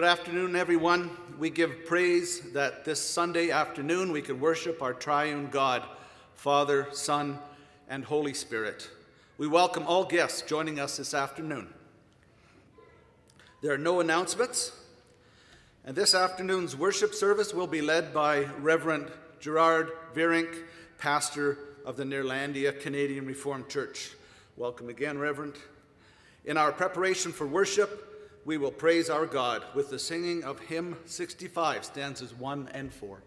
Good afternoon, everyone. We give praise that this Sunday afternoon we could worship our triune God, Father, Son, and Holy Spirit. We welcome all guests joining us this afternoon. There are no announcements, and this afternoon's worship service will be led by Reverend Gerard Veurink, pastor of the Neerlandia Canadian Reformed Church. Welcome again, Reverend. In our preparation for worship, we will praise our God with the singing of hymn 65, stanzas 1 and 4.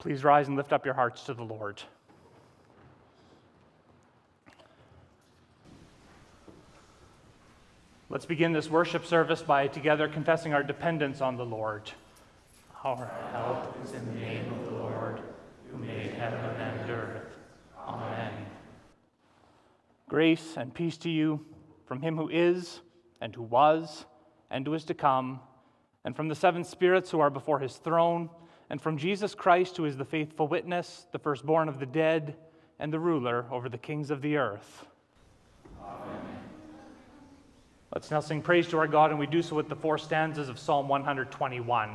Please rise and lift up your hearts to the Lord. Let's begin this worship service by together confessing our dependence on the Lord. Our help is in the name of the Lord, who made heaven and earth. Amen. Grace and peace to you from him who is, and who was, and who is to come, and from the seven spirits who are before his throne, and from Jesus Christ, who is the faithful witness, the firstborn of the dead, and the ruler over the kings of the earth. Amen. Let's now sing praise to our God, and we do so with the four stanzas of Psalm 121.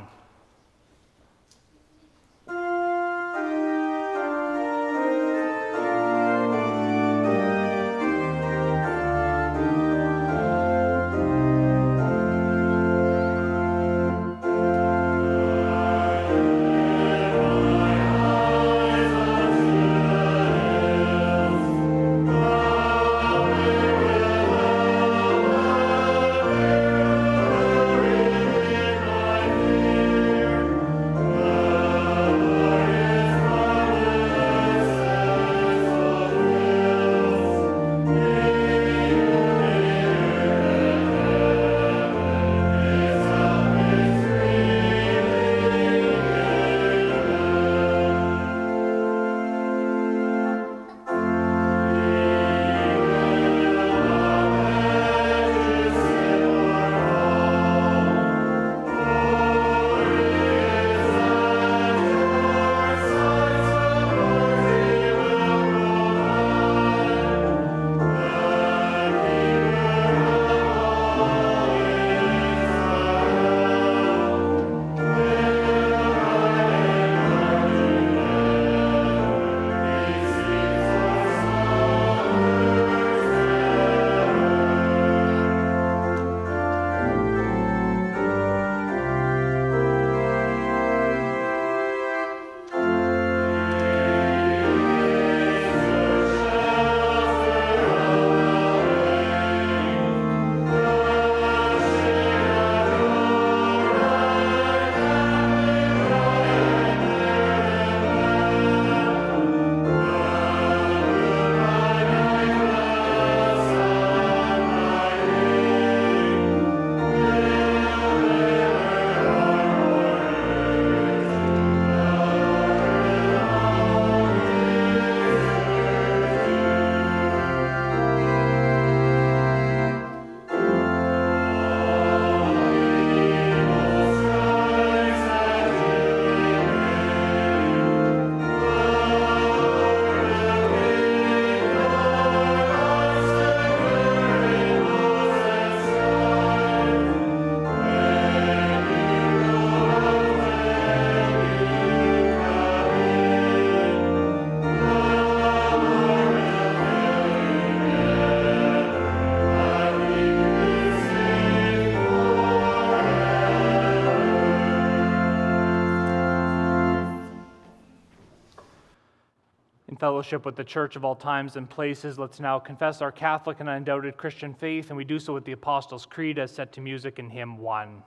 fellowship with the church of all times and places. Let's now confess our Catholic and undoubted Christian faith, and we do so with the Apostles' Creed as set to music in hymn 1.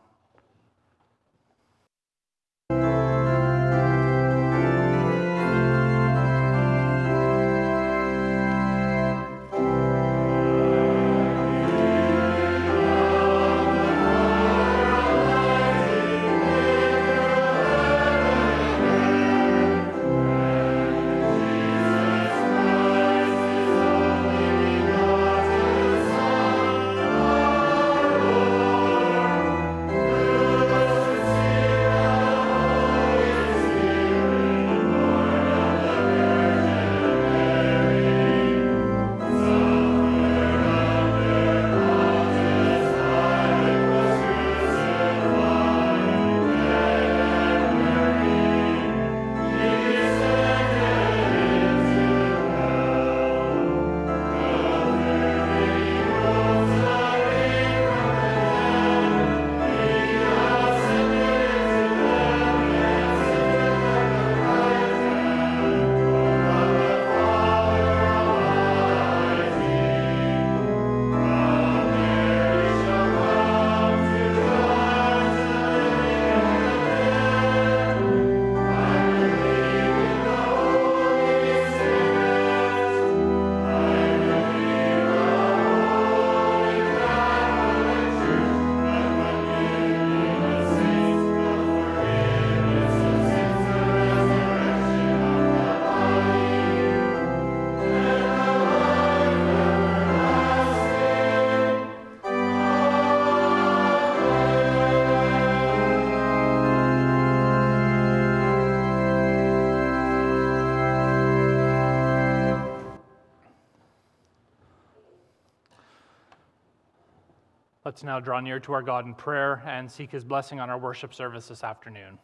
Let's now draw near to our God in prayer and seek his blessing on our worship service this afternoon.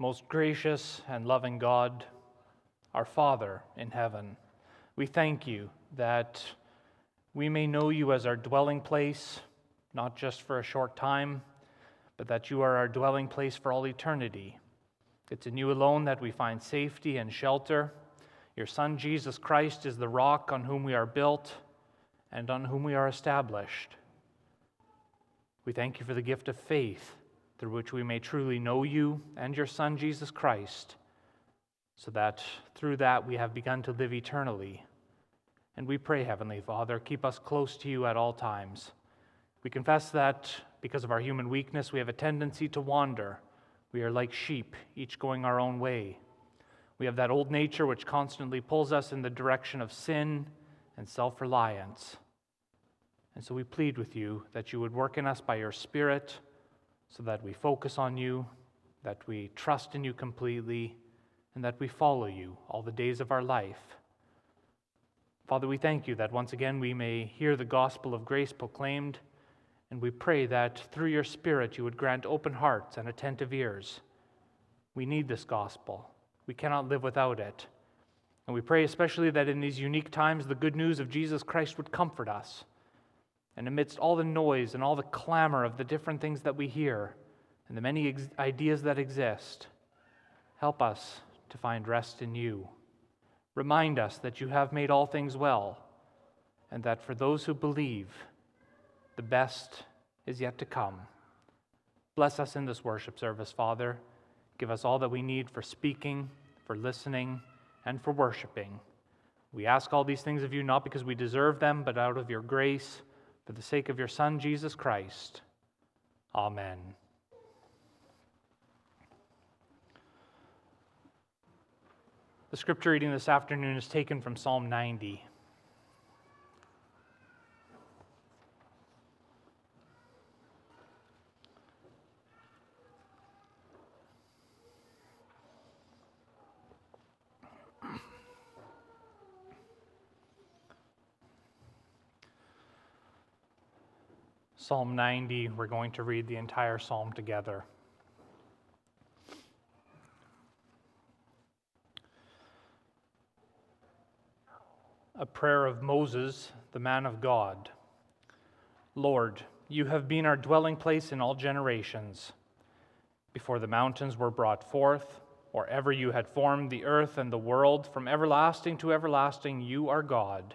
Most gracious and loving God, our Father in heaven, we thank you that we may know you as our dwelling place, not just for a short time, but that you are our dwelling place for all eternity. It's in you alone that we find safety and shelter. Your Son, Jesus Christ, is the rock on whom we are built and on whom we are established. We thank you for the gift of faith through which we may truly know you and your Son, Jesus Christ, so that through that we have begun to live eternally. And we pray, Heavenly Father, keep us close to you at all times. We confess that because of our human weakness, we have a tendency to wander. We are like sheep, each going our own way. We have that old nature which constantly pulls us in the direction of sin and self-reliance. And so we plead with you that you would work in us by your Spirit so that we focus on you, that we trust in you completely, and that we follow you all the days of our life. Father, we thank you that once again we may hear the gospel of grace proclaimed, and we pray that through your Spirit you would grant open hearts and attentive ears. We need this gospel. We cannot live without it. And we pray especially that in these unique times, the good news of Jesus Christ would comfort us. And amidst all the noise and all the clamor of the different things that we hear and the many ideas that exist, help us to find rest in you. Remind us that you have made all things well and that for those who believe, the best is yet to come. Bless us in this worship service, Father. Give us all that we need for speaking, for listening, and for worshiping. We ask all these things of you, not because we deserve them, but out of your grace, for the sake of your Son, Jesus Christ. Amen. The scripture reading this afternoon is taken from Psalm 90. Psalm 90, we're going to read the entire psalm together. A prayer of Moses, the man of God. Lord, you have been our dwelling place in all generations. before the mountains were brought forth, or ever you had formed the earth and the world, from everlasting to everlasting you are God.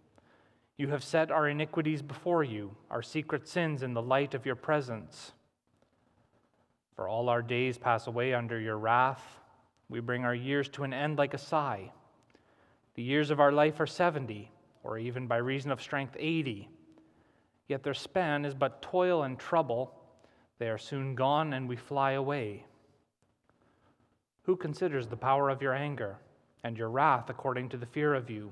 You have set our iniquities before you, our secret sins in the light of your presence. For all our days pass away under your wrath. We bring our years to an end like a sigh. The years of our life are 70, or even by reason of strength 80. Yet their span is but toil and trouble. They are soon gone, and we fly away. Who considers the power of your anger and your wrath according to the fear of you?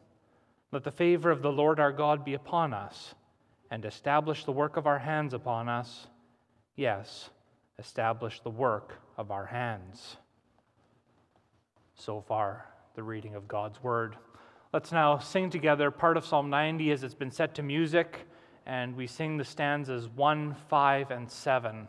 Let the favor of the Lord our God be upon us, and establish the work of our hands upon us. Yes, establish the work of our hands. So far, the reading of God's Word. Let's now sing together part of Psalm 90 as it's been set to music, and we sing the stanzas 1, 5, and 7.